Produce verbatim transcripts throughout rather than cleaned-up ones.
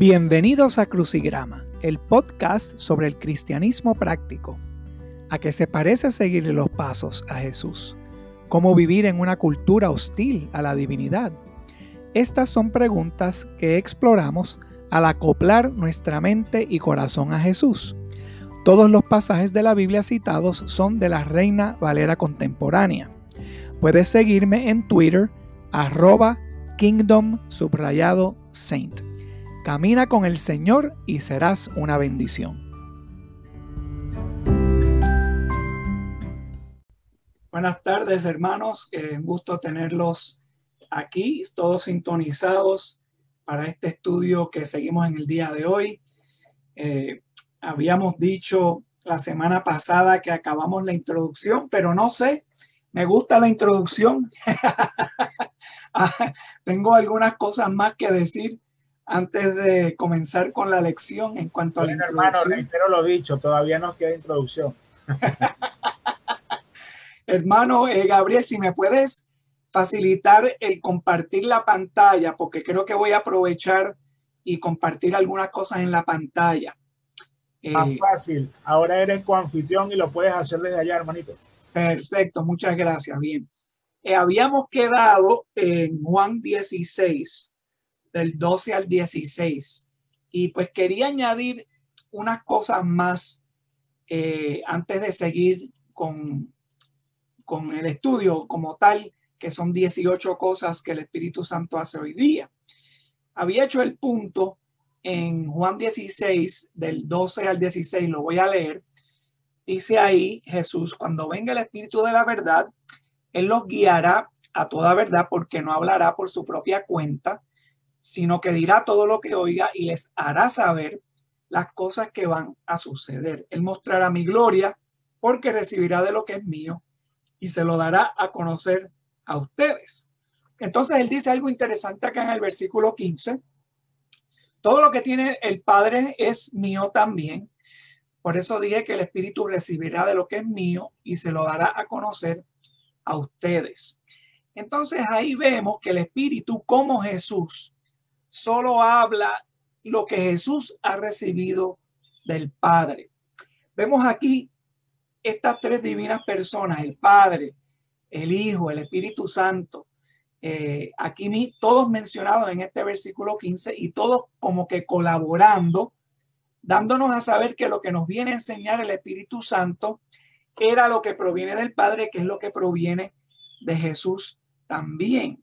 Bienvenidos a Crucigrama, el podcast sobre el cristianismo práctico. ¿A qué se parece seguirle los pasos a Jesús? ¿Cómo vivir en una cultura hostil a la divinidad? Estas son preguntas que exploramos al acoplar nuestra mente y corazón a Jesús. Todos los pasajes de la Biblia citados son de la Reina Valera Contemporánea. Puedes seguirme en Twitter, arroba Kingdom subrayado Saint. Camina con el Señor y serás una bendición. Buenas tardes, hermanos. Eh, un gusto tenerlos aquí, todos sintonizados para este estudio que seguimos en el día de hoy. Eh, habíamos dicho la semana pasada que acabamos la introducción, pero no sé, me gusta la introducción. Tengo algunas cosas más que decir antes de comenzar con la lección en cuanto bueno, a la hermano, reitero lo dicho, todavía nos queda introducción. Hermano eh, Gabriel, si me puedes facilitar el compartir la pantalla, porque creo que voy a aprovechar y compartir algunas cosas en la pantalla. Eh, Más fácil, ahora eres coanfitrión y lo puedes hacer desde allá, hermanito. Perfecto, muchas gracias, bien. Eh, habíamos quedado en Juan dieciséis. Del doce al dieciséis. Y pues quería añadir unas cosas más eh, antes de seguir con, con el estudio como tal, que son dieciocho cosas que el Espíritu Santo hace hoy día. Había hecho el punto en Juan dieciséis, del doce al dieciséis, lo voy a leer. Dice ahí Jesús: cuando venga el Espíritu de la verdad, Él los guiará a toda verdad, porque no hablará por su propia cuenta, sino que dirá todo lo que oiga y les hará saber las cosas que van a suceder. Él mostrará mi gloria, porque recibirá de lo que es mío y se lo dará a conocer a ustedes. Entonces él dice algo interesante acá en el versículo quince. Todo lo que tiene el Padre es mío también. Por eso dije que el Espíritu recibirá de lo que es mío y se lo dará a conocer a ustedes. Entonces ahí vemos que el Espíritu, como Jesús, solo habla lo que Jesús ha recibido del Padre. Vemos aquí estas tres divinas personas, el Padre, el Hijo, el Espíritu Santo. Eh, aquí todos mencionados en este versículo quince y todos como que colaborando, dándonos a saber que lo que nos viene a enseñar el Espíritu Santo era lo que proviene del Padre, que es lo que proviene de Jesús también.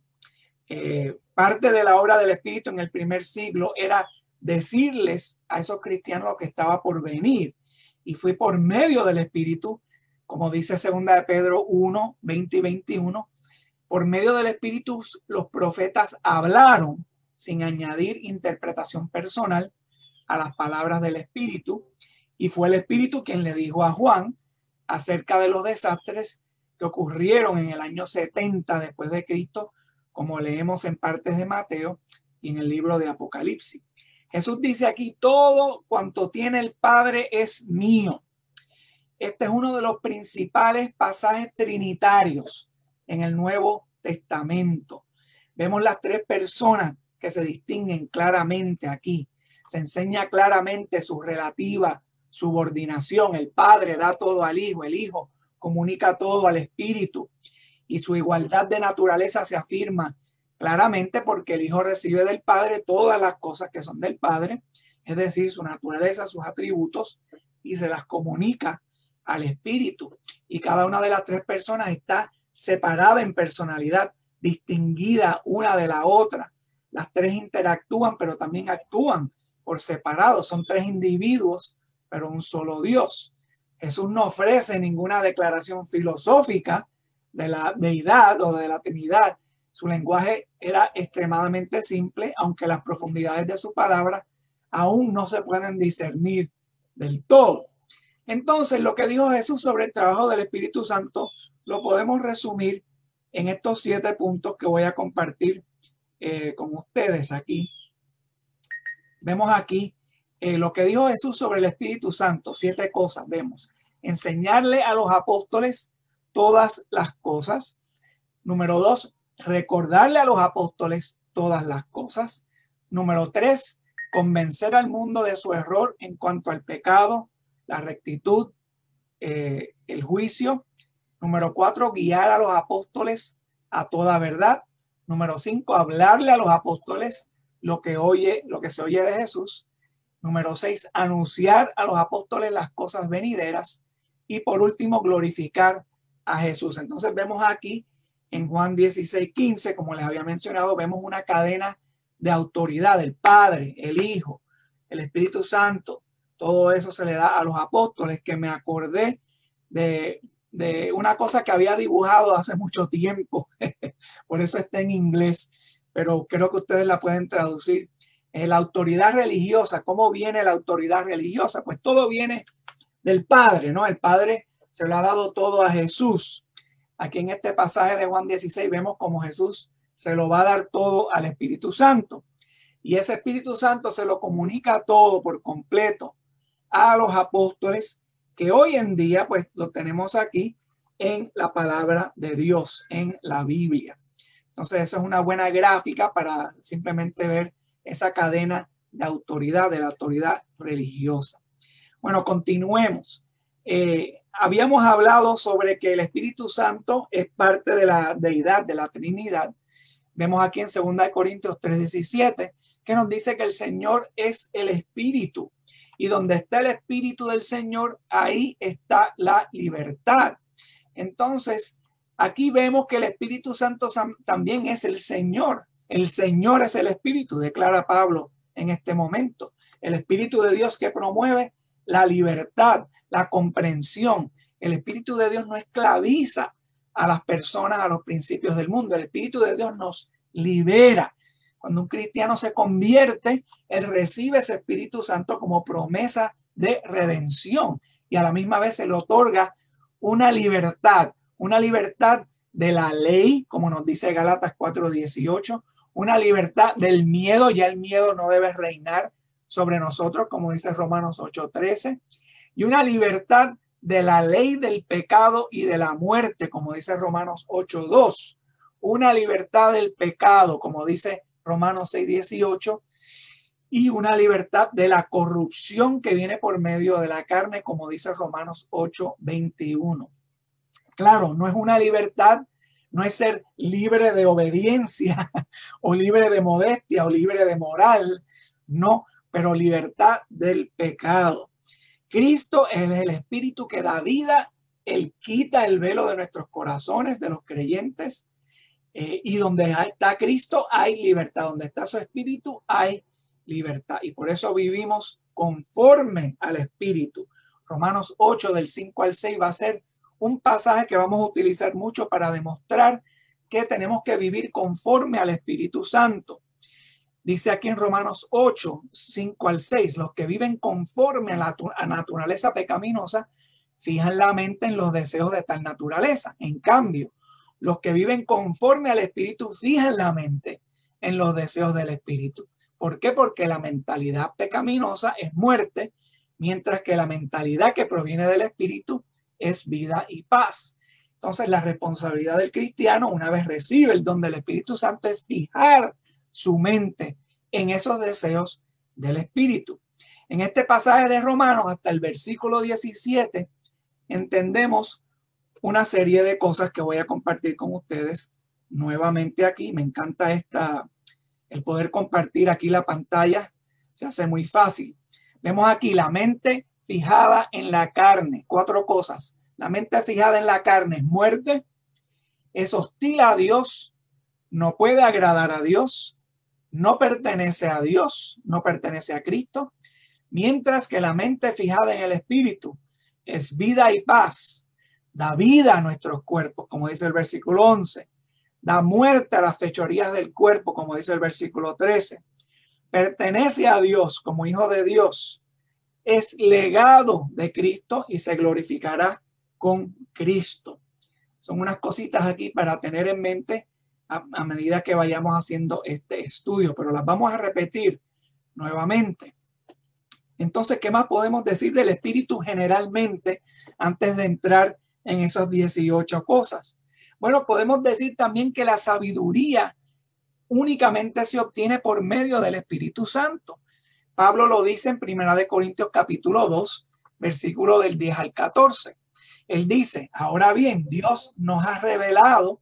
Eh, parte de la obra del Espíritu en el primer siglo era decirles a esos cristianos lo que estaba por venir, y fue por medio del Espíritu, como dice segunda de Pedro uno, veinte y veintiuno, por medio del Espíritu los profetas hablaron sin añadir interpretación personal a las palabras del Espíritu, y fue el Espíritu quien le dijo a Juan acerca de los desastres que ocurrieron en el año setenta después de Cristo, como leemos en partes de Mateo y en el libro de Apocalipsis. Jesús dice aquí: todo cuanto tiene el Padre es mío. Este es uno de los principales pasajes trinitarios en el Nuevo Testamento. Vemos las tres personas que se distinguen claramente aquí. Se enseña claramente su relativa subordinación. El Padre da todo al Hijo, el Hijo comunica todo al Espíritu. Y su igualdad de naturaleza se afirma claramente porque el Hijo recibe del Padre todas las cosas que son del Padre, es decir, su naturaleza, sus atributos, y se las comunica al Espíritu. Y cada una de las tres personas está separada en personalidad, distinguida una de la otra. Las tres interactúan, pero también actúan por separado. Son tres individuos, pero un solo Dios. Jesús no ofrece ninguna declaración filosófica de la deidad o de la Trinidad. Su lenguaje era extremadamente simple, aunque las profundidades de su palabra aún no se pueden discernir del todo. Entonces, lo que dijo Jesús sobre el trabajo del Espíritu Santo lo podemos resumir en estos siete puntos que voy a compartir eh, con ustedes aquí. Vemos aquí eh, lo que dijo Jesús sobre el Espíritu Santo. Siete cosas vemos. Enseñarle a los apóstoles todas las cosas. Número dos, recordarle a los apóstoles todas las cosas. Número tres, convencer al mundo de su error en cuanto al pecado, la rectitud, eh, el juicio. Número cuatro, guiar a los apóstoles a toda verdad. Número cinco, hablarle a los apóstoles lo que oye, lo que se oye de Jesús. Número seis, anunciar a los apóstoles las cosas venideras. Y por último, glorificar a Jesús. Entonces vemos aquí en Juan dieciséis, quince, como les había mencionado, vemos una cadena de autoridad, el Padre, el Hijo, el Espíritu Santo. Todo eso se le da a los apóstoles, que me acordé de, de una cosa que había dibujado hace mucho tiempo. Por eso está en inglés, pero creo que ustedes la pueden traducir. La autoridad religiosa, ¿cómo viene la autoridad religiosa? Pues todo viene del Padre, ¿no? El Padre se lo ha dado todo a Jesús. Aquí en este pasaje de Juan dieciséis vemos como Jesús se lo va a dar todo al Espíritu Santo. Y ese Espíritu Santo se lo comunica todo por completo a los apóstoles, que hoy en día pues lo tenemos aquí en la palabra de Dios, en la Biblia. Entonces eso es una buena gráfica para simplemente ver esa cadena de autoridad, de la autoridad religiosa. Bueno, continuemos. Eh, habíamos hablado sobre que el Espíritu Santo es parte de la deidad, de la Trinidad. Vemos aquí en segunda de Corintios tres, diecisiete, que nos dice que el Señor es el Espíritu. Y donde está el Espíritu del Señor, ahí está la libertad. Entonces, aquí vemos que el Espíritu Santo también es el Señor. El Señor es el Espíritu, declara Pablo en este momento. El Espíritu de Dios que promueve la libertad, la comprensión. El Espíritu de Dios no esclaviza a las personas, a los principios del mundo. El Espíritu de Dios nos libera. Cuando un cristiano se convierte, él recibe ese Espíritu Santo como promesa de redención. Y a la misma vez se le otorga una libertad, una libertad de la ley, como nos dice Gálatas cuatro, dieciocho, una libertad del miedo. Ya el miedo no debe reinar sobre nosotros, como dice Romanos ocho, trece, y una libertad de la ley del pecado y de la muerte, como dice Romanos ocho, dos, una libertad del pecado, como dice Romanos seis, dieciocho, y una libertad de la corrupción que viene por medio de la carne, como dice Romanos ocho, veintiuno. Claro, no es una libertad, no es ser libre de obediencia o libre de modestia o libre de moral, no, pero libertad del pecado. Cristo es el Espíritu que da vida, Él quita el velo de nuestros corazones, de los creyentes, eh, y donde está Cristo hay libertad, donde está su Espíritu hay libertad, y por eso vivimos conforme al Espíritu. Romanos ocho del cinco al seis va a ser un pasaje que vamos a utilizar mucho para demostrar que tenemos que vivir conforme al Espíritu Santo. Dice aquí en Romanos ocho, cinco al seis, los que viven conforme a la a naturaleza pecaminosa fijan la mente en los deseos de tal naturaleza. En cambio, los que viven conforme al Espíritu fijan la mente en los deseos del Espíritu. ¿Por qué? Porque la mentalidad pecaminosa es muerte, mientras que la mentalidad que proviene del Espíritu es vida y paz. Entonces, la responsabilidad del cristiano, una vez recibe el don del Espíritu Santo, es fijar su mente en esos deseos del Espíritu. En este pasaje de Romanos hasta el versículo diecisiete entendemos una serie de cosas que voy a compartir con ustedes nuevamente aquí. Me encanta esta, el poder compartir aquí la pantalla, se hace muy fácil. Vemos aquí la mente fijada en la carne, cuatro cosas. La mente fijada en la carne es muerte, es hostil a Dios, no puede agradar a Dios, no pertenece a Dios, no pertenece a Cristo, mientras que la mente fijada en el Espíritu es vida y paz, da vida a nuestros cuerpos, como dice el versículo once, da muerte a las fechorías del cuerpo, como dice el versículo trece, pertenece a Dios como hijo de Dios, es legado de Cristo y se glorificará con Cristo. Son unas cositas aquí para tener en mente A, a medida que vayamos haciendo este estudio, pero las vamos a repetir nuevamente. Entonces, ¿qué más podemos decir del Espíritu generalmente antes de entrar en esas dieciocho cosas? Bueno, podemos decir también que la sabiduría únicamente se obtiene por medio del Espíritu Santo. Pablo lo dice en Primera de Corintios capítulo dos, versículo del diez al catorce. Él dice, ahora bien, Dios nos ha revelado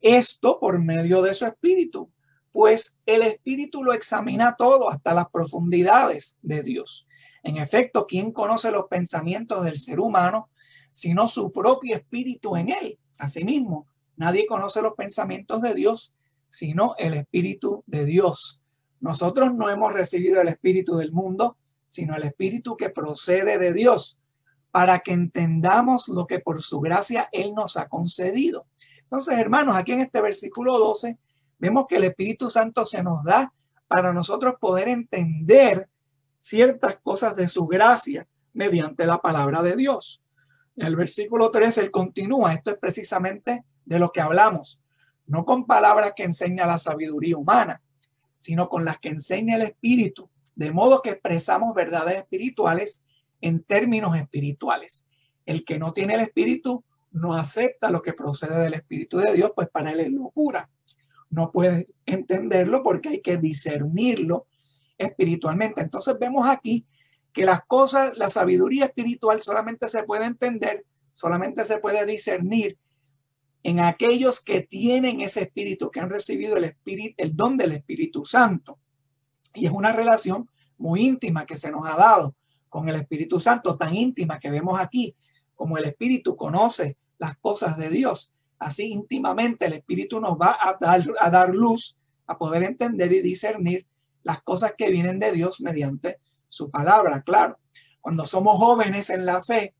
esto por medio de su Espíritu, pues el Espíritu lo examina todo hasta las profundidades de Dios. En efecto, ¿quién conoce los pensamientos del ser humano sino su propio espíritu en él? Asimismo, nadie conoce los pensamientos de Dios sino el Espíritu de Dios. Nosotros no hemos recibido el espíritu del mundo, sino el Espíritu que procede de Dios, para que entendamos lo que por su gracia Él nos ha concedido. Entonces, hermanos, aquí en este versículo doce, vemos que el Espíritu Santo se nos da para nosotros poder entender ciertas cosas de su gracia mediante la palabra de Dios. En el versículo trece, él continúa. Esto es precisamente de lo que hablamos. No con palabras que enseña la sabiduría humana, sino con las que enseña el Espíritu, de modo que expresamos verdades espirituales en términos espirituales. El que no tiene el Espíritu no acepta lo que procede del Espíritu de Dios, pues para él es locura. No puede entenderlo porque hay que discernirlo espiritualmente. Entonces vemos aquí que las cosas, la sabiduría espiritual solamente se puede entender, solamente se puede discernir en aquellos que tienen ese Espíritu, que han recibido el Espíritu, el don del Espíritu Santo. Y es una relación muy íntima que se nos ha dado con el Espíritu Santo, tan íntima que vemos aquí, como el Espíritu conoce las cosas de Dios. Así íntimamente el Espíritu nos va a dar, a dar luz, a poder entender y discernir las cosas que vienen de Dios mediante su palabra. Claro, cuando somos jóvenes en la fe,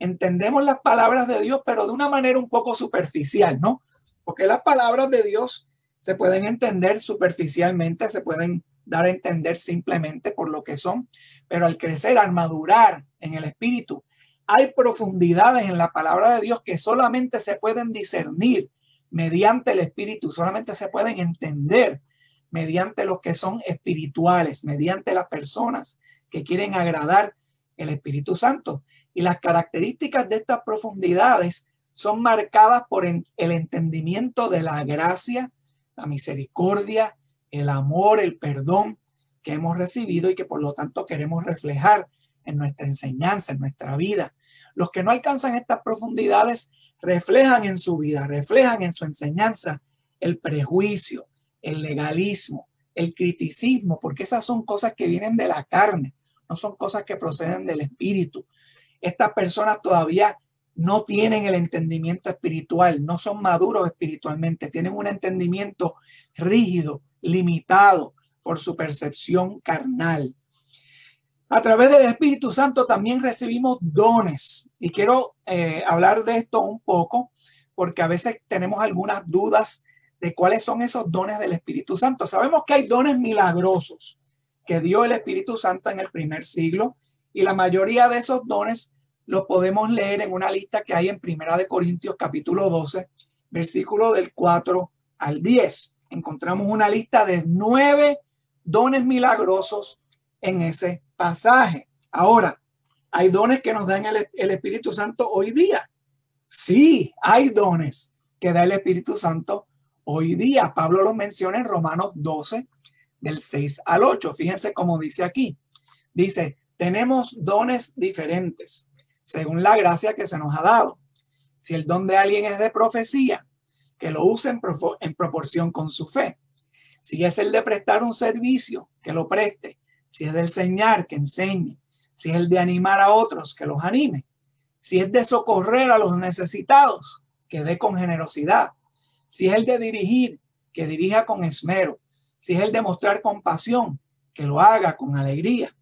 entendemos las palabras de Dios, pero de una manera un poco superficial, ¿no? Porque las palabras de Dios se pueden entender superficialmente, se pueden dar a entender simplemente por lo que son, pero al crecer, al madurar en el Espíritu, hay profundidades en la palabra de Dios que solamente se pueden discernir mediante el Espíritu, solamente se pueden entender mediante los que son espirituales, mediante las personas que quieren agradar el Espíritu Santo. Y las características de estas profundidades son marcadas por el entendimiento de la gracia, la misericordia, el amor, el perdón que hemos recibido y que por lo tanto queremos reflejar en nuestra enseñanza, en nuestra vida. Los que no alcanzan estas profundidades reflejan en su vida, reflejan en su enseñanza el prejuicio, el legalismo, el criticismo, porque esas son cosas que vienen de la carne, no son cosas que proceden del Espíritu. Estas personas todavía no tienen el entendimiento espiritual, no son maduros espiritualmente, tienen un entendimiento rígido, limitado por su percepción carnal. A través del Espíritu Santo también recibimos dones y quiero eh, hablar de esto un poco porque a veces tenemos algunas dudas de cuáles son esos dones del Espíritu Santo. Sabemos que hay dones milagrosos que dio el Espíritu Santo en el primer siglo y la mayoría de esos dones los podemos leer en una lista que hay en Primera de Corintios capítulo doce, versículo del cuatro al diez. Encontramos una lista de nueve dones milagrosos en ese pasaje. Ahora, ¿hay dones que nos dan el, el Espíritu Santo hoy día? Sí, hay dones que da el Espíritu Santo hoy día. Pablo los menciona en Romanos doce, del seis al ocho. Fíjense cómo dice aquí. Dice, tenemos dones diferentes según la gracia que se nos ha dado. Si el don de alguien es de profecía, que lo usen en proporción con su fe. Si es el de prestar un servicio, que lo preste. Si es de enseñar, que enseñe. Si es el de animar a otros, que los anime. Si es de socorrer a los necesitados, que dé con generosidad. Si es el de dirigir, que dirija con esmero. Si es el de mostrar compasión, que lo haga con alegría.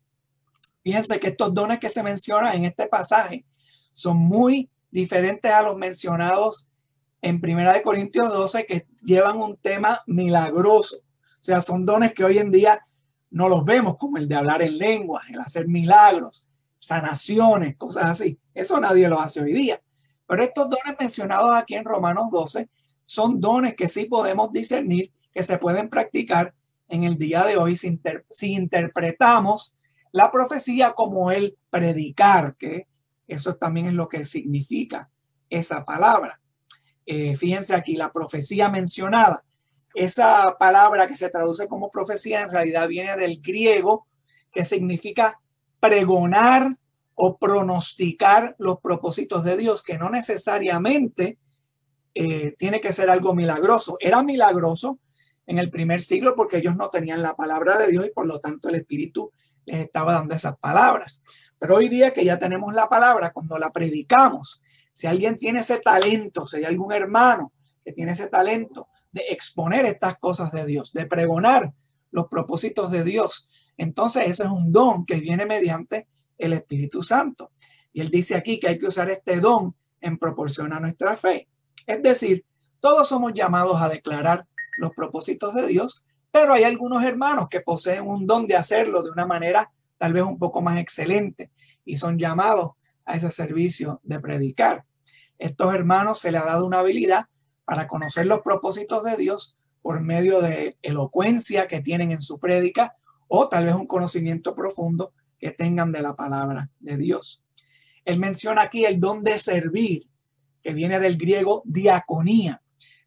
Fíjense que estos dones que se mencionan en este pasaje son muy diferentes a los mencionados en Primera de Corintios doce, que llevan un tema milagroso. O sea, son dones que hoy en día no los vemos, como el de hablar en lenguas, el hacer milagros, sanaciones, cosas así. Eso nadie lo hace hoy día. Pero estos dones mencionados aquí en Romanos doce son dones que sí podemos discernir, que se pueden practicar en el día de hoy si, inter si interpretamos la profecía como el predicar, que eso también es lo que significa esa palabra. Eh, fíjense aquí, la profecía mencionada, esa palabra que se traduce como profecía en realidad viene del griego que significa pregonar o pronosticar los propósitos de Dios, que no necesariamente eh, tiene que ser algo milagroso. Era milagroso en el primer siglo porque ellos no tenían la palabra de Dios y por lo tanto el Espíritu les estaba dando esas palabras. Pero hoy día que ya tenemos la palabra, cuando la predicamos, si alguien tiene ese talento, si hay algún hermano que tiene ese talento de exponer estas cosas de Dios, de pregonar los propósitos de Dios, entonces ese es un don que viene mediante el Espíritu Santo. Y él dice aquí que hay que usar este don en proporción a nuestra fe. Es decir, todos somos llamados a declarar los propósitos de Dios, pero hay algunos hermanos que poseen un don de hacerlo de una manera tal vez un poco más excelente y son llamados a ese servicio de predicar. Estos hermanos se les ha dado una habilidad para conocer los propósitos de Dios por medio de elocuencia que tienen en su prédica o tal vez un conocimiento profundo que tengan de la palabra de Dios. Él menciona aquí el don de servir, que viene del griego diaconía.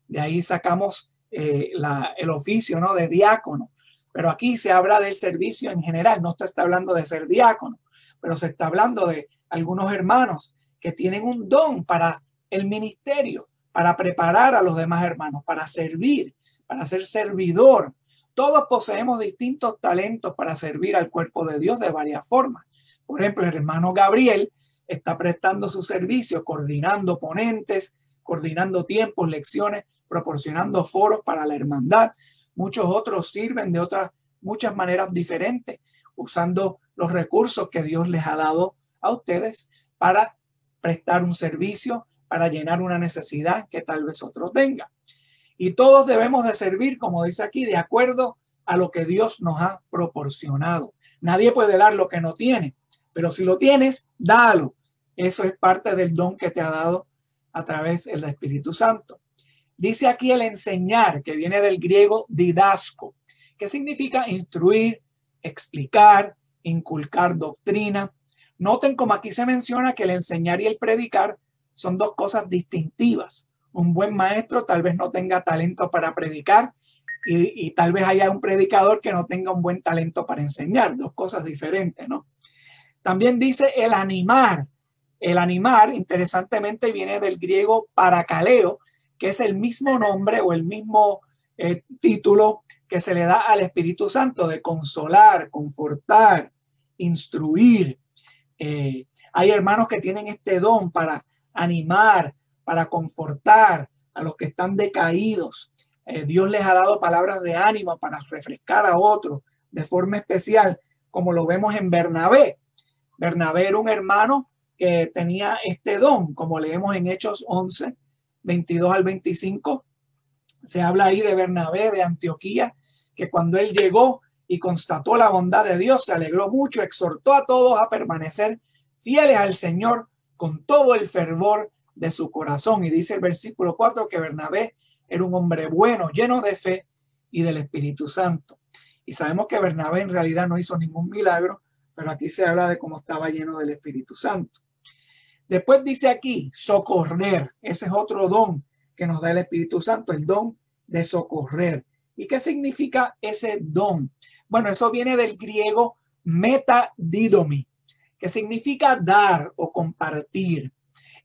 De ahí sacamos eh, la, el oficio, ¿no?, de diácono. Pero aquí se habla del servicio en general, no se está hablando de ser diácono, pero se está hablando de algunos hermanos que tienen un don para el ministerio, para preparar a los demás hermanos, para servir, para ser servidor. Todos poseemos distintos talentos para servir al cuerpo de Dios de varias formas. Por ejemplo, el hermano Gabriel está prestando su servicio, coordinando ponentes, coordinando tiempos, lecciones, proporcionando foros para la hermandad. Muchos otros sirven de otras muchas maneras diferentes, usando los recursos que Dios les ha dado a ustedes para prestar un servicio, para llenar una necesidad que tal vez otro tenga. Y todos debemos de servir, como dice aquí, de acuerdo a lo que Dios nos ha proporcionado. Nadie puede dar lo que no tiene, pero si lo tienes, dalo. Eso es parte del don que te ha dado a través del Espíritu Santo. Dice aquí el enseñar, que viene del griego didasco, que significa instruir, explicar, inculcar doctrina. Noten como aquí se menciona que el enseñar y el predicar son dos cosas distintivas. Un buen maestro tal vez no tenga talento para predicar y, y tal vez haya un predicador que no tenga un buen talento para enseñar. Dos cosas diferentes, ¿no? También dice el animar. El animar, interesantemente, viene del griego parakaleo, que es el mismo nombre o el mismo eh, título que se le da al Espíritu Santo de consolar, confortar, instruir. Eh, hay hermanos que tienen este don para animar, para confortar a los que están decaídos. Eh, Dios les ha dado palabras de ánimo para refrescar a otros de forma especial, como lo vemos en Bernabé. Bernabé era un hermano que tenía este don, como leemos en Hechos once, veintidós al veinticinco. Se habla ahí de Bernabé de Antioquía, que cuando él llegó y constató la bondad de Dios, se alegró mucho, exhortó a todos a permanecer fieles al Señor con todo el fervor de su corazón. Y dice el versículo cuatro que Bernabé era un hombre bueno, lleno de fe y del Espíritu Santo. Y sabemos que Bernabé en realidad no hizo ningún milagro, pero aquí se habla de cómo estaba lleno del Espíritu Santo. Después dice aquí socorrer. Ese es otro don que nos da el Espíritu Santo, el don de socorrer. ¿Y qué significa ese don? Bueno, eso viene del griego metadidomi, que significa dar o compartir.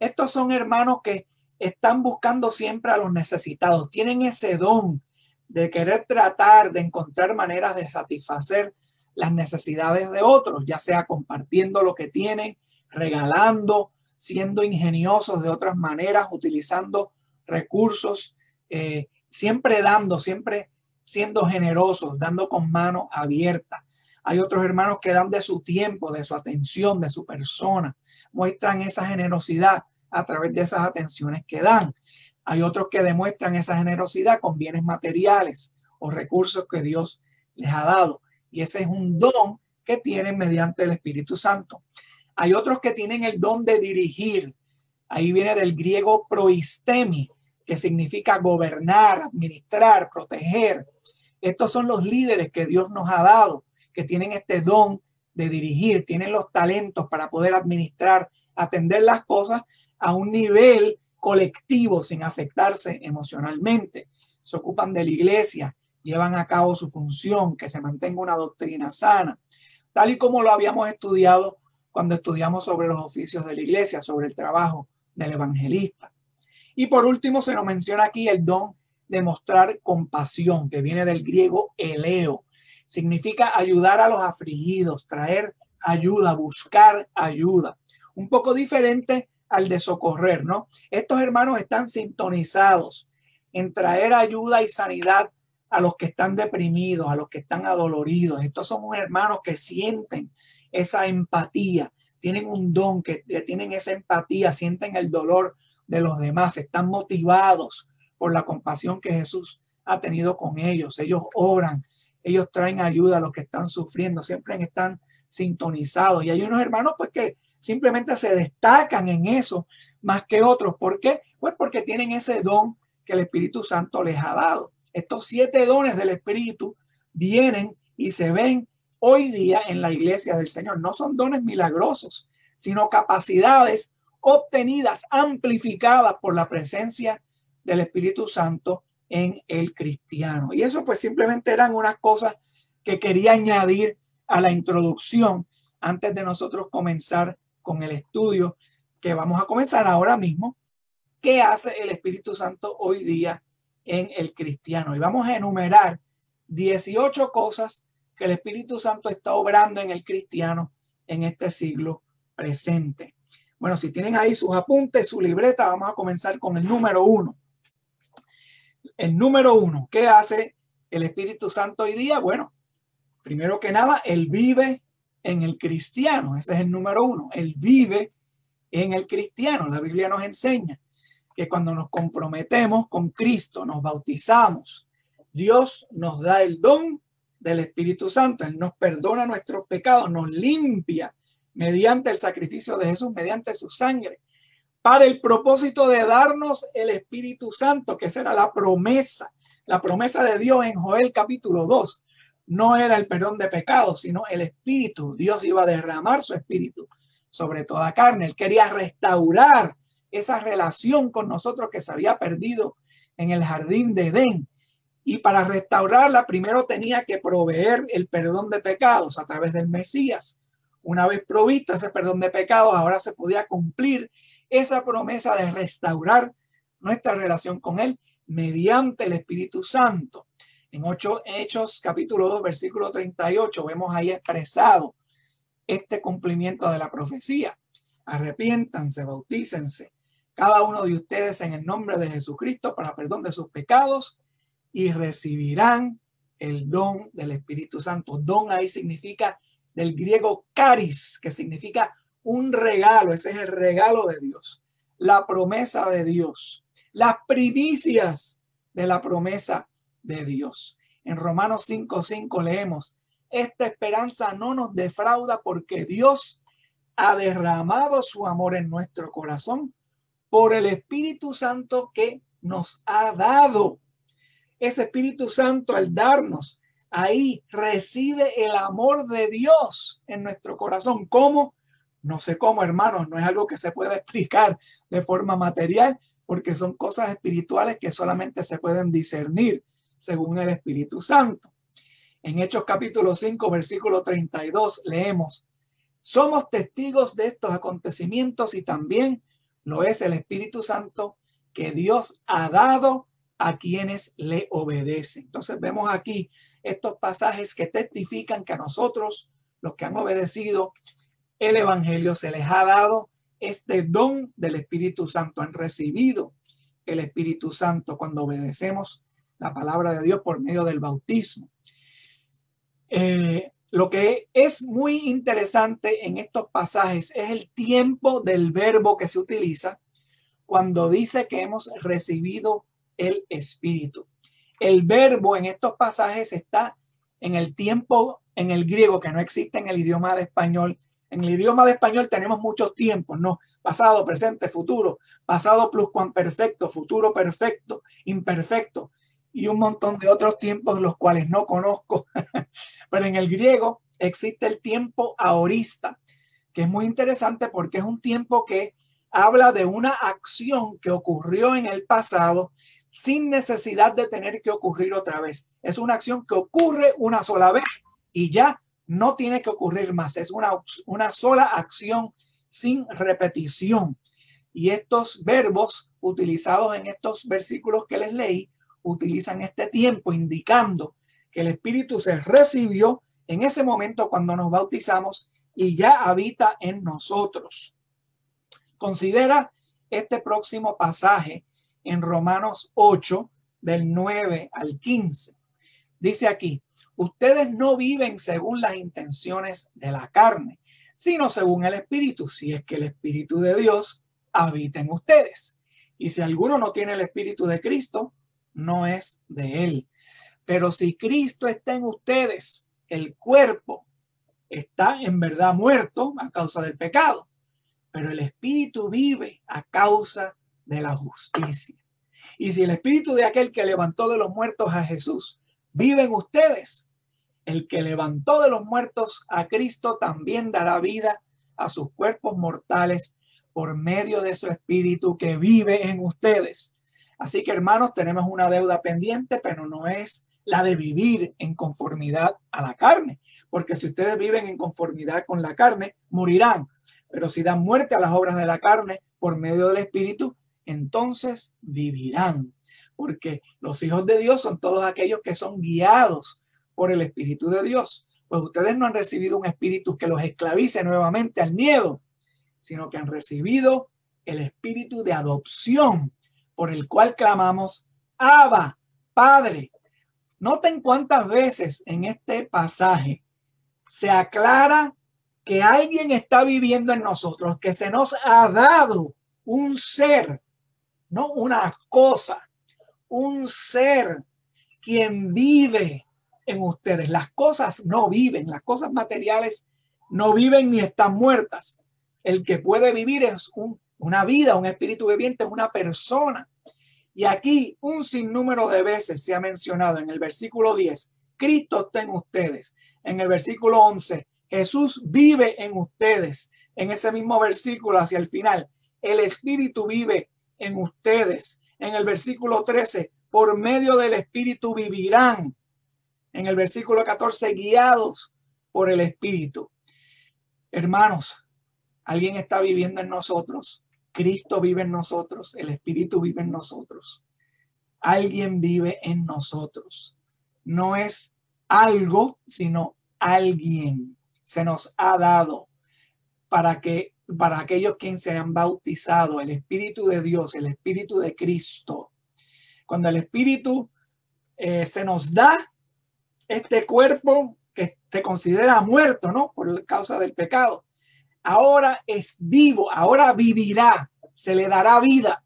Estos son hermanos que están buscando siempre a los necesitados. Tienen ese don de querer tratar de encontrar maneras de satisfacer las necesidades de otros, ya sea compartiendo lo que tienen, regalando, siendo ingeniosos de otras maneras, utilizando recursos, eh, siempre dando, siempre siendo generosos, dando con mano abierta. Hay otros hermanos que dan de su tiempo, de su atención, de su persona. Muestran esa generosidad a través de esas atenciones que dan. Hay otros que demuestran esa generosidad con bienes materiales o recursos que Dios les ha dado. Y ese es un don que tienen mediante el Espíritu Santo. Hay otros que tienen el don de dirigir. Ahí viene del griego proistemi, que significa gobernar, administrar, proteger. Estos son los líderes que Dios nos ha dado, que tienen este don de dirigir, tienen los talentos para poder administrar, atender las cosas a un nivel colectivo sin afectarse emocionalmente. Se ocupan de la iglesia, llevan a cabo su función, que se mantenga una doctrina sana. tal y como lo habíamos estudiado cuando estudiamos sobre los oficios de la iglesia, sobre el trabajo del evangelista. Y por último se nos menciona aquí el don de mostrar compasión, que viene del griego eleo. Significa ayudar a los afligidos, traer ayuda, buscar ayuda. Un poco diferente al de socorrer, ¿no? Estos hermanos están sintonizados en traer ayuda y sanidad a los que están deprimidos, a los que están adoloridos. Estos son hermanos que sienten esa empatía, tienen un don que tienen esa empatía, sienten el dolor de los demás, están motivados por la compasión que Jesús ha tenido con ellos. Ellos oran, ellos traen ayuda a los que están sufriendo, siempre están sintonizados. Y hay unos hermanos pues que simplemente se destacan en eso más que otros. ¿Por qué? Pues porque tienen ese don que el Espíritu Santo les ha dado. Estos siete dones del Espíritu vienen y se ven hoy día en la iglesia del Señor. No son dones milagrosos, sino capacidades obtenidas, amplificadas por la presencia del Espíritu Santo en el cristiano. Y eso pues simplemente eran unas cosas que quería añadir a la introducción antes de nosotros comenzar con el estudio que vamos a comenzar ahora mismo. ¿Qué hace el Espíritu Santo hoy día en el cristiano? Y vamos a enumerar dieciocho cosas que el Espíritu Santo está obrando en el cristiano en este siglo presente. Bueno, si tienen ahí sus apuntes, su libreta, vamos a comenzar con el número uno. El número uno, ¿qué hace el Espíritu Santo hoy día? Bueno, primero que nada, Él vive en el cristiano. Ese es el número uno. Él vive en el cristiano. La Biblia nos enseña que cuando nos comprometemos con Cristo, nos bautizamos, Dios nos da el don del Espíritu Santo. Él nos perdona nuestros pecados, nos limpia mediante el sacrificio de Jesús, mediante su sangre, para el propósito de darnos el Espíritu Santo, que será la promesa, la promesa de Dios en Joel capítulo dos. No era el perdón de pecados, sino el Espíritu. Dios iba a derramar su Espíritu sobre toda carne. Él quería restaurar esa relación con nosotros que se había perdido en el jardín de Edén. Y para restaurarla, primero tenía que proveer el perdón de pecados a través del Mesías. Una vez provisto ese perdón de pecados, ahora se podía cumplir esa promesa de restaurar nuestra relación con Él mediante el Espíritu Santo. En Hechos capítulo dos, versículo treinta y ocho, vemos ahí expresado este cumplimiento de la profecía. Arrepiéntanse, bautícense cada uno de ustedes en el nombre de Jesucristo para perdón de sus pecados y recibirán el don del Espíritu Santo. Don ahí significa del griego caris, que significa un regalo. Ese es el regalo de Dios, la promesa de Dios, las primicias de la promesa de Dios. En Romanos cinco cinco leemos: esta esperanza no nos defrauda porque Dios ha derramado su amor en nuestro corazón por el Espíritu Santo que nos ha dado. Ese Espíritu Santo, al darnos, ahí reside el amor de Dios en nuestro corazón. ¿Cómo? No sé cómo, hermanos. No es algo que se pueda explicar de forma material, porque son cosas espirituales que solamente se pueden discernir según el Espíritu Santo. En Hechos capítulo cinco, versículo treinta y dos, leemos: somos testigos de estos acontecimientos y también lo es el Espíritu Santo que Dios ha dado a quienes le obedecen. Entonces vemos aquí estos pasajes que testifican que a nosotros, los que han obedecido el evangelio, se les ha dado este don del Espíritu Santo. Han recibido el Espíritu Santo cuando obedecemos la palabra de Dios por medio del bautismo. Eh, lo que es muy interesante en estos pasajes es el tiempo del verbo que se utiliza cuando dice que hemos recibido el Espíritu. El verbo en estos pasajes está en el tiempo, en el griego, que no existe en el idioma de español. En el idioma de español tenemos muchos tiempos, ¿no? Pasado, presente, futuro, pasado pluscuamperfecto, futuro perfecto, imperfecto y un montón de otros tiempos los cuales no conozco. Pero en el griego existe el tiempo aorista, que es muy interesante porque es un tiempo que habla de una acción que ocurrió en el pasado sin necesidad de tener que ocurrir otra vez. Es una acción que ocurre una sola vez y ya no tiene que ocurrir más. Es una, una sola acción sin repetición. Y estos verbos utilizados en estos versículos que les leí utilizan este tiempo indicando que el Espíritu se recibió en ese momento cuando nos bautizamos y ya habita en nosotros. Considera este próximo pasaje en Romanos ocho del nueve al quince. Dice aquí: ustedes no viven según las intenciones de la carne, sino según el Espíritu, si es que el Espíritu de Dios habita en ustedes. Y si alguno no tiene el Espíritu de Cristo, no es de él. Pero si Cristo está en ustedes, el cuerpo está en verdad muerto a causa del pecado, pero el Espíritu vive a causa de la justicia. Y si el Espíritu de aquel que levantó de los muertos a Jesús vive en ustedes, el que levantó de los muertos a Cristo también dará vida a sus cuerpos mortales por medio de su Espíritu que vive en ustedes. Así que, hermanos, tenemos una deuda pendiente, pero no es la de vivir en conformidad a la carne, porque si ustedes viven en conformidad con la carne, morirán. Pero si dan muerte a las obras de la carne por medio del Espíritu, entonces vivirán. Porque los hijos de Dios son todos aquellos que son guiados por el Espíritu de Dios. Pues ustedes no han recibido un Espíritu que los esclavice nuevamente al miedo, sino que han recibido el Espíritu de adopción, por el cual clamamos: Abba, Padre. Noten cuántas veces en este pasaje se aclara que alguien está viviendo en nosotros, que se nos ha dado un ser, no una cosa, un ser quien vive en ustedes. Las cosas no viven, las cosas materiales no viven ni están muertas. El que puede vivir es un, una vida, un espíritu viviente, es una persona. Y aquí un sinnúmero de veces se ha mencionado en el versículo diez, Cristo está en ustedes. En el versículo once, Jesús vive en ustedes. En ese mismo versículo hacia el final, el Espíritu vive en ustedes. En el versículo trece, por medio del Espíritu vivirán. En el versículo catorce, guiados por el Espíritu. Hermanos, alguien está viviendo en nosotros. Cristo vive en nosotros. El Espíritu vive en nosotros. Alguien vive en nosotros. No es algo, sino alguien. Se nos ha dado para que para aquellos quienes se han bautizado, el Espíritu de Dios, el Espíritu de Cristo. Cuando el Espíritu eh, se nos da, este cuerpo que se considera muerto, ¿no?, por causa del pecado, ahora es vivo, ahora vivirá, se le dará vida.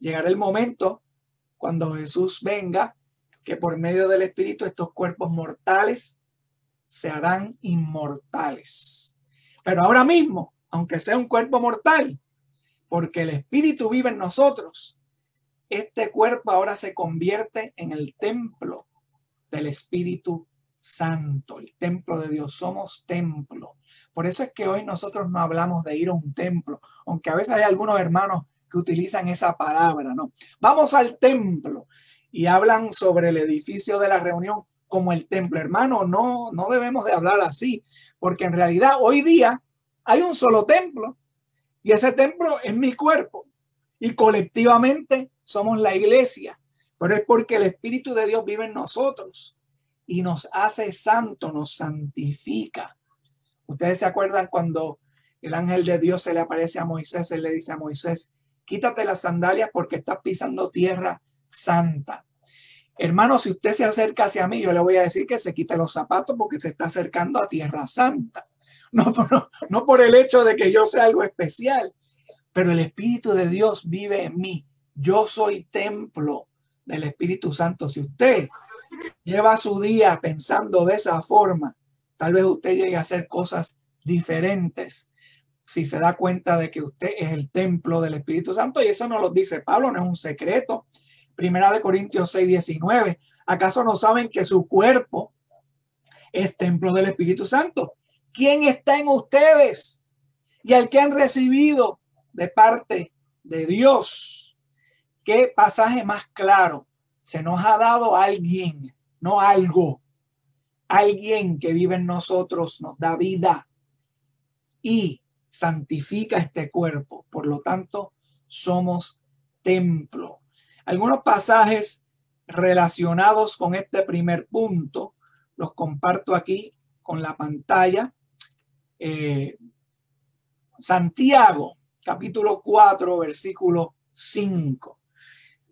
Llegará el momento cuando Jesús venga, que por medio del Espíritu estos cuerpos mortales se harán inmortales. Pero ahora mismo, aunque sea un cuerpo mortal, porque el Espíritu vive en nosotros, este cuerpo ahora se convierte en el templo del Espíritu Santo, el templo de Dios. Somos templo. Por eso es que hoy nosotros no hablamos de ir a un templo, aunque a veces hay algunos hermanos que utilizan esa palabra, ¿no? Vamos al templo y hablan sobre el edificio de la reunión como el templo. Hermano, no, no debemos de hablar así, porque en realidad hoy día hay un solo templo y ese templo es mi cuerpo y colectivamente somos la iglesia, pero es porque el Espíritu de Dios vive en nosotros y nos hace santo, nos santifica. Ustedes se acuerdan cuando el ángel de Dios se le aparece a Moisés, él le dice a Moisés: quítate las sandalias porque estás pisando tierra santa. Hermano, si usted se acerca hacia mí, yo le voy a decir que se quite los zapatos porque se está acercando a tierra santa. No, no, no por el hecho de que yo sea algo especial, pero el Espíritu de Dios vive en mí. Yo soy templo del Espíritu Santo. Si usted lleva su día pensando de esa forma, tal vez usted llegue a hacer cosas diferentes si se da cuenta de que usted es el templo del Espíritu Santo. Y eso nos lo dice Pablo, no es un secreto. Primera de Corintios seis, diecinueve. ¿Acaso no saben que su cuerpo es templo del Espíritu Santo, quien está en ustedes y al que han recibido de parte de Dios? ¿Qué pasaje más claro? Se nos ha dado alguien, no algo. alguien que vive en nosotros nos da vida y santifica este cuerpo. Por lo tanto, somos templo. Algunos pasajes relacionados con este primer punto los comparto aquí con la pantalla. Eh, Santiago, capítulo cuatro, versículo cinco.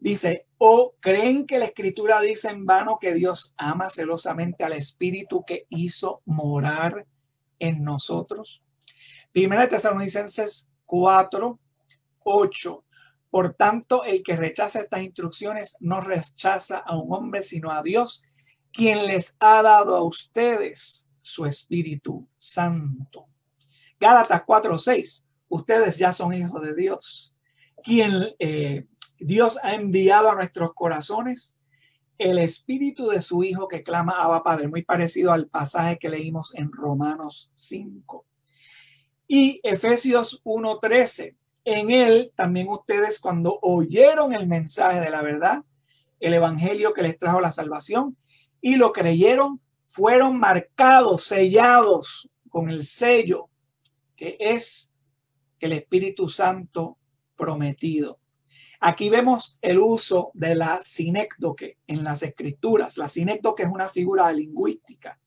Dice, ¿o creen que la escritura dice en vano que Dios ama celosamente al Espíritu que hizo morar en nosotros? Primera de Tesalonicenses cuatro, ocho. Por tanto, el que rechaza estas instrucciones no rechaza a un hombre, sino a Dios, quien les ha dado a ustedes su Espíritu Santo. Gálatas cuatro, seis. Ustedes ya son hijos de Dios, quien eh, Dios ha enviado a nuestros corazones el Espíritu de su Hijo que clama Abba Padre. Muy parecido al pasaje que leímos en Romanos cinco. Y Efesios uno, trece. En él también ustedes, cuando oyeron el mensaje de la verdad, el evangelio que les trajo la salvación, y lo creyeron, fueron marcados, sellados con el sello que es el Espíritu Santo prometido. Aquí vemos el uso de la sinécdoque en las escrituras. La sinécdoque es una figura lingüística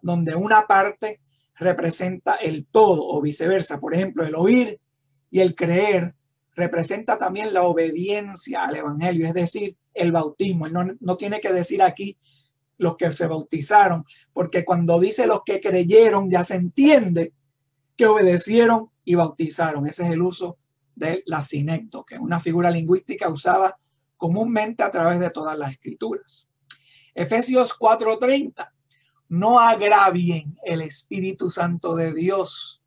donde una parte representa el todo o viceversa. Por ejemplo, el oír y el creer representa también la obediencia al evangelio, es decir, el bautismo. Él no, no tiene que decir aquí los que se bautizaron, porque cuando dice los que creyeron ya se entiende que obedecieron y bautizaron. Ese es el uso de la sinécdoque, que es una figura lingüística usada comúnmente a través de todas las escrituras. Efesios cuatro, treinta. No agravien el Espíritu Santo de Dios,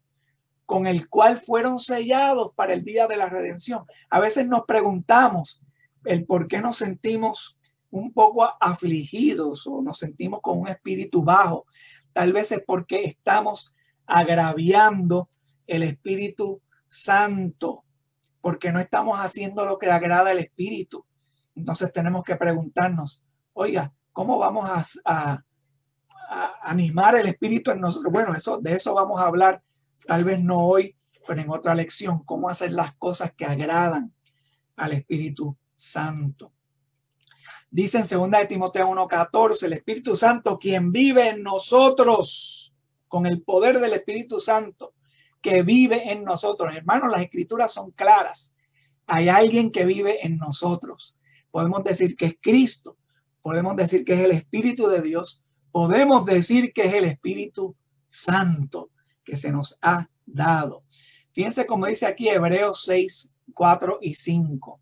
con el cual fueron sellados para el día de la redención. A veces nos preguntamos el por qué nos sentimos un poco afligidos o nos sentimos con un espíritu bajo. Tal vez es porque estamos agraviando el Espíritu Santo, porque no estamos haciendo lo que agrada al Espíritu. Entonces tenemos que preguntarnos, oiga, ¿cómo vamos a, a, a animar el Espíritu en nosotros? Bueno, eso, de eso vamos a hablar, tal vez no hoy, pero en otra lección, cómo hacer las cosas que agradan al Espíritu Santo. Dice en segunda de Timoteo uno, catorce, el Espíritu Santo, quien vive en nosotros, con el poder del Espíritu Santo que vive en nosotros. Hermanos, las escrituras son claras. Hay alguien que vive en nosotros. Podemos decir que es Cristo. Podemos decir que es el Espíritu de Dios. Podemos decir que es el Espíritu Santo que se nos ha dado. Fíjense cómo dice aquí Hebreos seis, cuatro y cinco.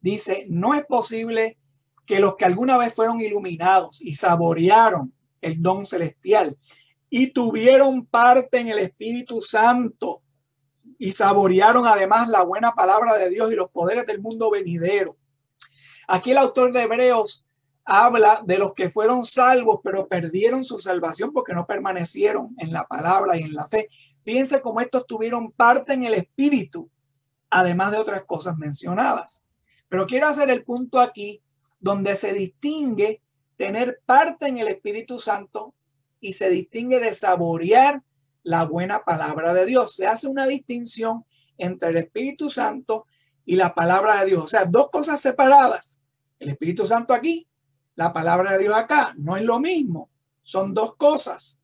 Dice, no es posible que los que alguna vez fueron iluminados y saborearon el don celestial y tuvieron parte en el Espíritu Santo y saborearon además la buena palabra de Dios y los poderes del mundo venidero. Aquí el autor de Hebreos habla de los que fueron salvos, pero perdieron su salvación porque no permanecieron en la palabra y en la fe. Fíjense cómo estos tuvieron parte en el Espíritu, además de otras cosas mencionadas. Pero quiero hacer el punto aquí donde se distingue tener parte en el Espíritu Santo y se distingue de saborear la buena palabra de Dios. Se hace una distinción entre el Espíritu Santo y la palabra de Dios. O sea, dos cosas separadas. El Espíritu Santo aquí, la palabra de Dios acá. No es lo mismo. Son dos cosas.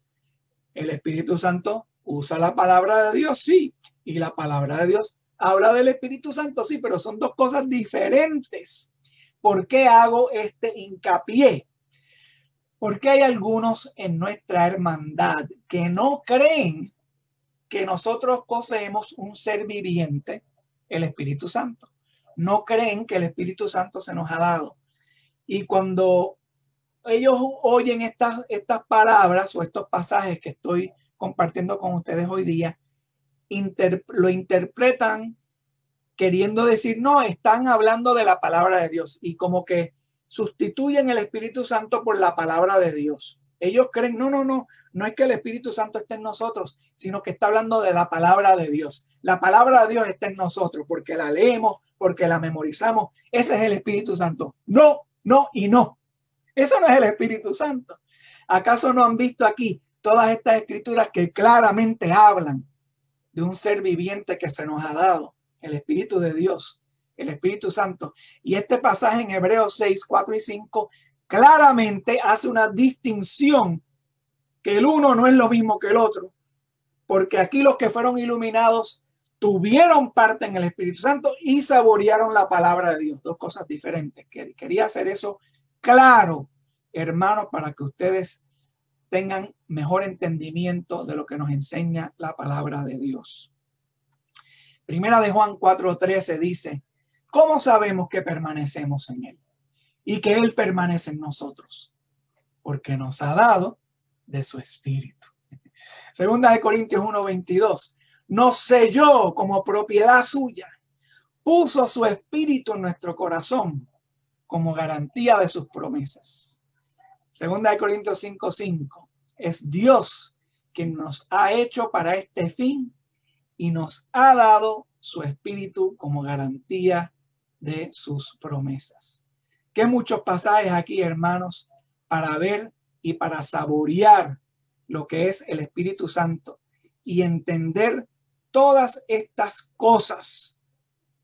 El Espíritu Santo usa la palabra de Dios, sí. Y la palabra de Dios habla del Espíritu Santo, sí. Pero son dos cosas diferentes. ¿Por qué hago este hincapié? Porque hay algunos en nuestra hermandad que no creen que nosotros poseemos un ser viviente, el Espíritu Santo. No creen que el Espíritu Santo se nos ha dado. Y cuando ellos oyen estas, estas palabras o estos pasajes que estoy compartiendo con ustedes hoy día, inter, lo interpretan queriendo decir, no, están hablando de la palabra de Dios. Y como que sustituyen el Espíritu Santo por la palabra de Dios. Ellos creen, no, no, no, no es que el Espíritu Santo esté en nosotros, sino que está hablando de la palabra de Dios. La palabra de Dios está en nosotros porque la leemos, porque la memorizamos. Ese es el Espíritu Santo. No, no y no. Eso no es el Espíritu Santo. ¿Acaso no han visto aquí todas estas escrituras que claramente hablan de un ser viviente que se nos ha dado, el Espíritu de Dios, el Espíritu Santo? Y este pasaje en Hebreos seis, cuatro y cinco claramente hace una distinción, que el uno no es lo mismo que el otro, porque aquí los que fueron iluminados tuvieron parte en el Espíritu Santo y saborearon la palabra de Dios. Dos cosas diferentes. Quería hacer eso claro, hermanos, para que ustedes tengan mejor entendimiento de lo que nos enseña la palabra de Dios. Primera de Juan cuatro trece dice, ¿cómo sabemos que permanecemos en Él y que Él permanece en nosotros? Porque nos ha dado de su Espíritu. Segunda de Corintios uno veintidós. Nos selló como propiedad suya, puso su Espíritu en nuestro corazón como garantía de sus promesas. Segunda de Corintios cinco cinco. Es Dios quien nos ha hecho para este fin y nos ha dado su Espíritu como garantía de sus promesas. Qué muchos pasajes aquí, hermanos, para ver y para saborear lo que es el Espíritu Santo y entender todas estas cosas,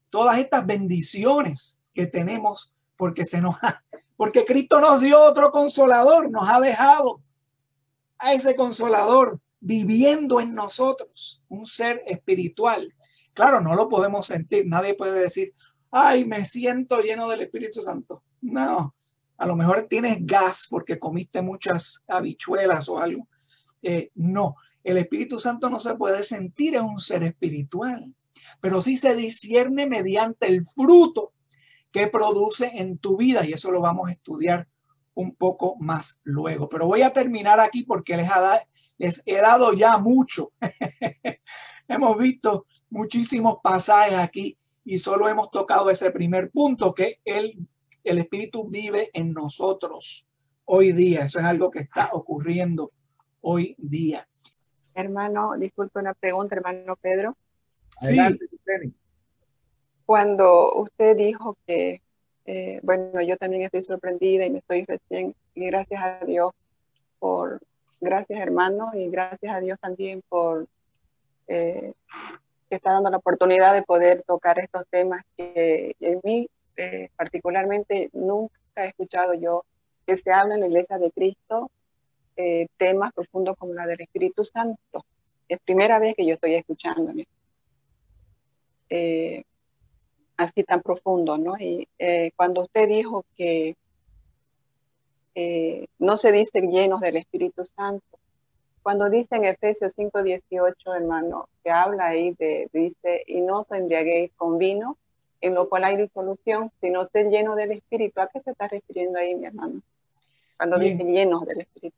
todas estas bendiciones que tenemos, porque se nos ha, porque Cristo nos dio otro consolador, nos ha dejado a ese consolador viviendo en nosotros, un ser espiritual. Claro, no lo podemos sentir, nadie puede decir, ay, me siento lleno del Espíritu Santo. No, a lo mejor tienes gas porque comiste muchas habichuelas o algo. Eh, no. El Espíritu Santo no se puede sentir, es un ser espiritual, pero sí se discierne mediante el fruto que produce en tu vida, y eso lo vamos a estudiar un poco más luego. Pero voy a terminar aquí porque les, ha da, les he dado ya mucho. Hemos visto muchísimos pasajes aquí y solo hemos tocado ese primer punto, que el, el Espíritu vive en nosotros hoy día. Eso es algo que está ocurriendo hoy día. Hermano, disculpe una pregunta, hermano Pedro. Sí. Cuando usted dijo que, eh, bueno, yo también estoy sorprendida y me estoy recién, y gracias a Dios por, gracias hermano, y gracias a Dios también por eh, que está dando la oportunidad de poder tocar estos temas que en mí eh, particularmente nunca he escuchado yo que se habla en la Iglesia de Cristo. Eh, temas profundos como la del Espíritu Santo. Es primera vez que yo estoy escuchándome eh, así tan profundo, ¿no? Y eh, cuando usted dijo que eh, no se dice llenos del Espíritu Santo, cuando dice en Efesios cinco dieciocho, hermano, que habla ahí de, dice, y no os embriaguéis con vino, en lo cual hay disolución, sino ser lleno del Espíritu. ¿A qué se está refiriendo ahí, mi hermano? Cuando dice llenos del Espíritu.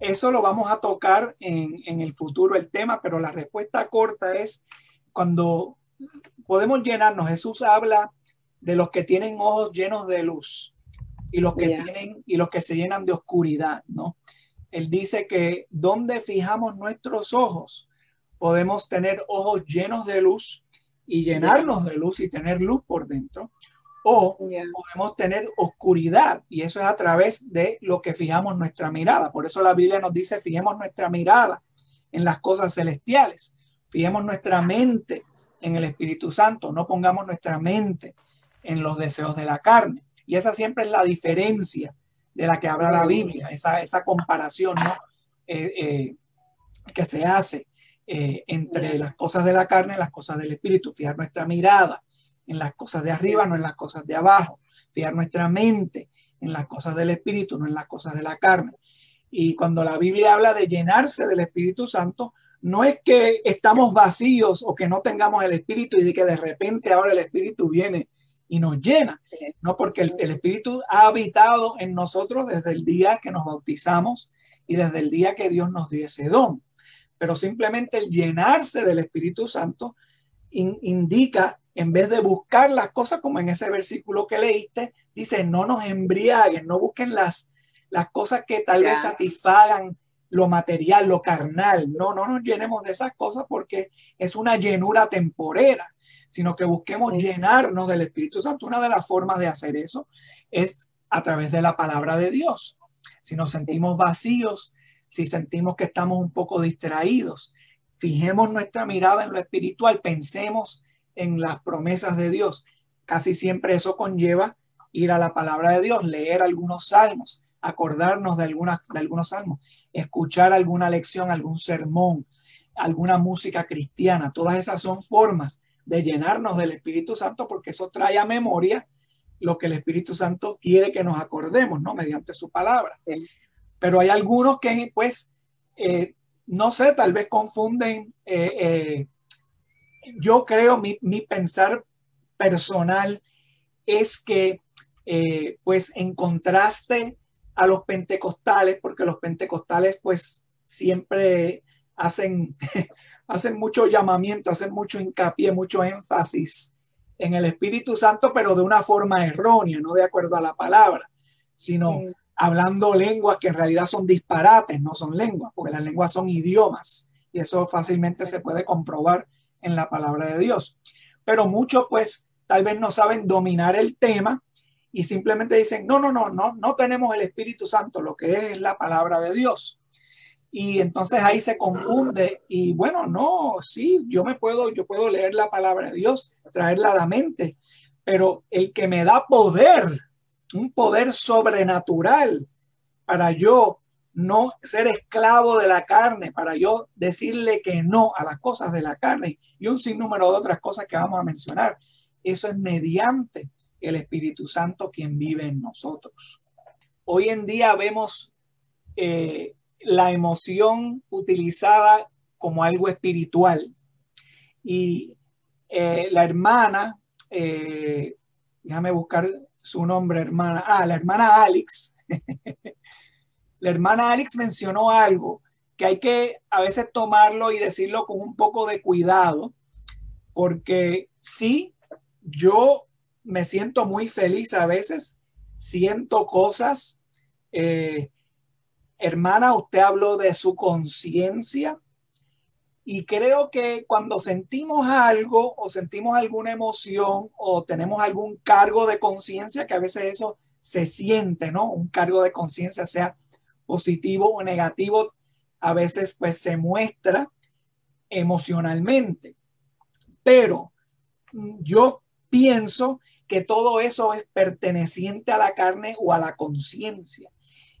Eso lo vamos a tocar en, en el futuro el tema, pero la respuesta corta es cuando podemos llenarnos. Jesús habla de los que tienen ojos llenos de luz y los que yeah. tienen y los que se llenan de oscuridad, ¿no? Él dice que donde fijamos nuestros ojos, podemos tener ojos llenos de luz y llenarnos yeah. de luz y tener luz por dentro. O podemos tener oscuridad, y eso es a través de lo que fijamos nuestra mirada. Por eso la Biblia nos dice, fijemos nuestra mirada en las cosas celestiales. Fijemos nuestra mente en el Espíritu Santo. No pongamos nuestra mente en los deseos de la carne. Y esa siempre es la diferencia de la que habla la Biblia. Esa, esa comparación, ¿no? eh, eh, que se hace eh, entre las cosas de la carne y las cosas del Espíritu. Fijar nuestra mirada en las cosas de arriba, no en las cosas de abajo. Fijar nuestra mente en las cosas del Espíritu, no en las cosas de la carne. Y cuando la Biblia habla de llenarse del Espíritu Santo, no es que estamos vacíos o que no tengamos el Espíritu y de que de repente ahora el Espíritu viene y nos llena. No, porque el, el Espíritu ha habitado en nosotros desde el día que nos bautizamos y desde el día que Dios nos dio ese don. Pero simplemente el llenarse del Espíritu Santo in, indica... En vez de buscar las cosas como en ese versículo que leíste, dice no nos embriaguen, no busquen las, las cosas que tal vez satisfagan lo material, lo carnal. No, no nos llenemos de esas cosas porque es una llenura temporera, sino que busquemos sí. llenarnos del Espíritu Santo. Una de las formas de hacer eso es a través de la palabra de Dios. si nos sentimos vacíos, si sentimos que estamos un poco distraídos, fijemos nuestra mirada en lo espiritual, pensemos en las promesas de Dios. Casi siempre eso conlleva ir a la palabra de Dios, leer algunos salmos, acordarnos de, algunas, de algunos salmos, escuchar alguna lección, algún sermón, alguna música cristiana. Todas esas son formas de llenarnos del Espíritu Santo, porque eso trae a memoria lo que el Espíritu Santo quiere que nos acordemos, ¿no? Mediante su palabra. Pero hay algunos que, pues, eh, no sé, tal vez confunden, eh, eh, yo creo, mi, mi pensar personal es que, eh, pues, en contraste a los pentecostales, porque los pentecostales, pues, siempre hacen, hacen mucho llamamiento, hacen mucho hincapié, mucho énfasis en el Espíritu Santo, pero de una forma errónea, no de acuerdo a la palabra, sino sí. hablando lenguas que en realidad son disparates, no son lenguas, porque las lenguas son idiomas, y eso fácilmente se puede comprobar en la palabra de Dios. Pero muchos, pues, tal vez no saben dominar el tema y simplemente dicen, no, no, no, no, no tenemos el Espíritu Santo, lo que es, es la palabra de Dios. Y entonces ahí se confunde y bueno, no, sí, yo me puedo, yo puedo leer la palabra de Dios, traerla a la mente, pero el que me da poder, un poder sobrenatural para yo no ser esclavo de la carne, para yo decirle que no a las cosas de la carne y un sinnúmero de otras cosas que vamos a mencionar, eso es mediante el Espíritu Santo quien vive en nosotros. Hoy en día vemos eh, la emoción utilizada como algo espiritual. Y eh, la hermana, eh, déjame buscar su nombre, hermana. Ah, la hermana Alex. La hermana Alex mencionó algo que hay que a veces tomarlo y decirlo con un poco de cuidado, porque sí, yo me siento muy feliz a veces, siento cosas. Eh, Hermana, usted habló de su conciencia y creo que cuando sentimos algo o sentimos alguna emoción o tenemos algún cargo de conciencia, que a veces eso se siente, ¿no? Un cargo de conciencia, sea positivo o negativo, a veces pues se muestra emocionalmente. Pero yo pienso que todo eso es perteneciente a la carne o a la conciencia.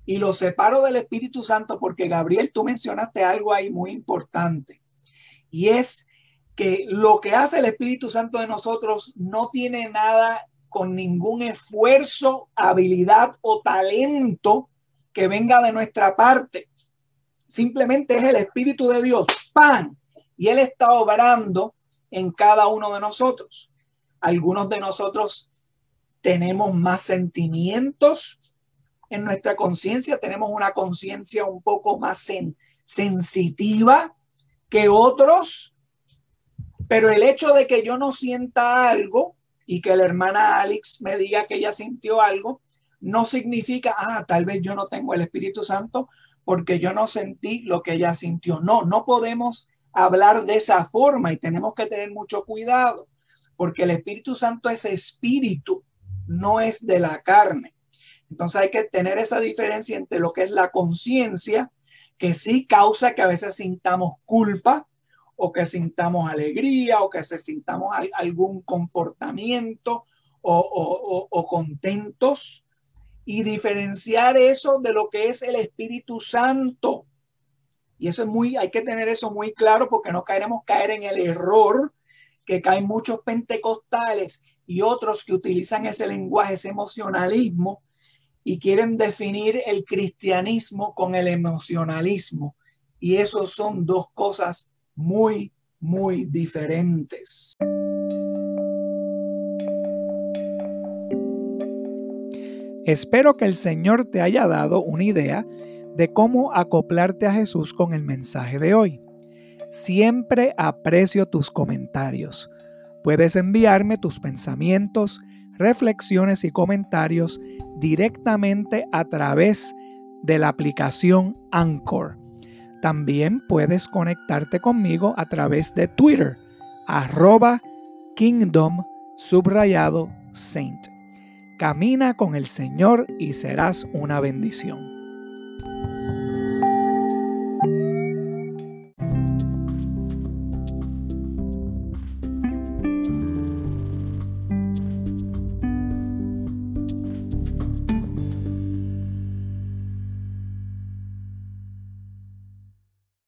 Y lo separo del Espíritu Santo porque, Gabriel, tú mencionaste algo ahí muy importante. Y es que lo que hace el Espíritu Santo de nosotros no tiene nada con ningún esfuerzo, habilidad o talento que venga de nuestra parte. Simplemente es el Espíritu de Dios. ¡Pam! Y Él está obrando en cada uno de nosotros. Algunos de nosotros tenemos más sentimientos. En nuestra conciencia tenemos una conciencia un poco más sen, sensitiva que otros, pero el hecho de que yo no sienta algo y que la hermana Alex me diga que ella sintió algo, no significa, ah, tal vez yo no tengo el Espíritu Santo porque yo no sentí lo que ella sintió. No, no podemos hablar de esa forma y tenemos que tener mucho cuidado porque el Espíritu Santo es espíritu, no es de la carne. Entonces hay que tener esa diferencia entre lo que es la conciencia, que sí causa que a veces sintamos culpa o que sintamos alegría o que se sintamos algún confortamiento o, o, o, o contentos, y diferenciar eso de lo que es el Espíritu Santo. Y eso es muy, hay que tener eso muy claro porque no queremos caer en el error que caen muchos pentecostales y otros que utilizan ese lenguaje, ese emocionalismo, y quieren definir el cristianismo con el emocionalismo. Y eso son dos cosas muy, muy diferentes. Espero que el Señor te haya dado una idea de cómo acoplarte a Jesús con el mensaje de hoy. Siempre aprecio tus comentarios. Puedes enviarme tus pensamientos, reflexiones y comentarios directamente a través de la aplicación Anchor. También puedes conectarte conmigo a través de Twitter, arroba Kingdom subrayado Saint. Camina con el Señor y serás una bendición.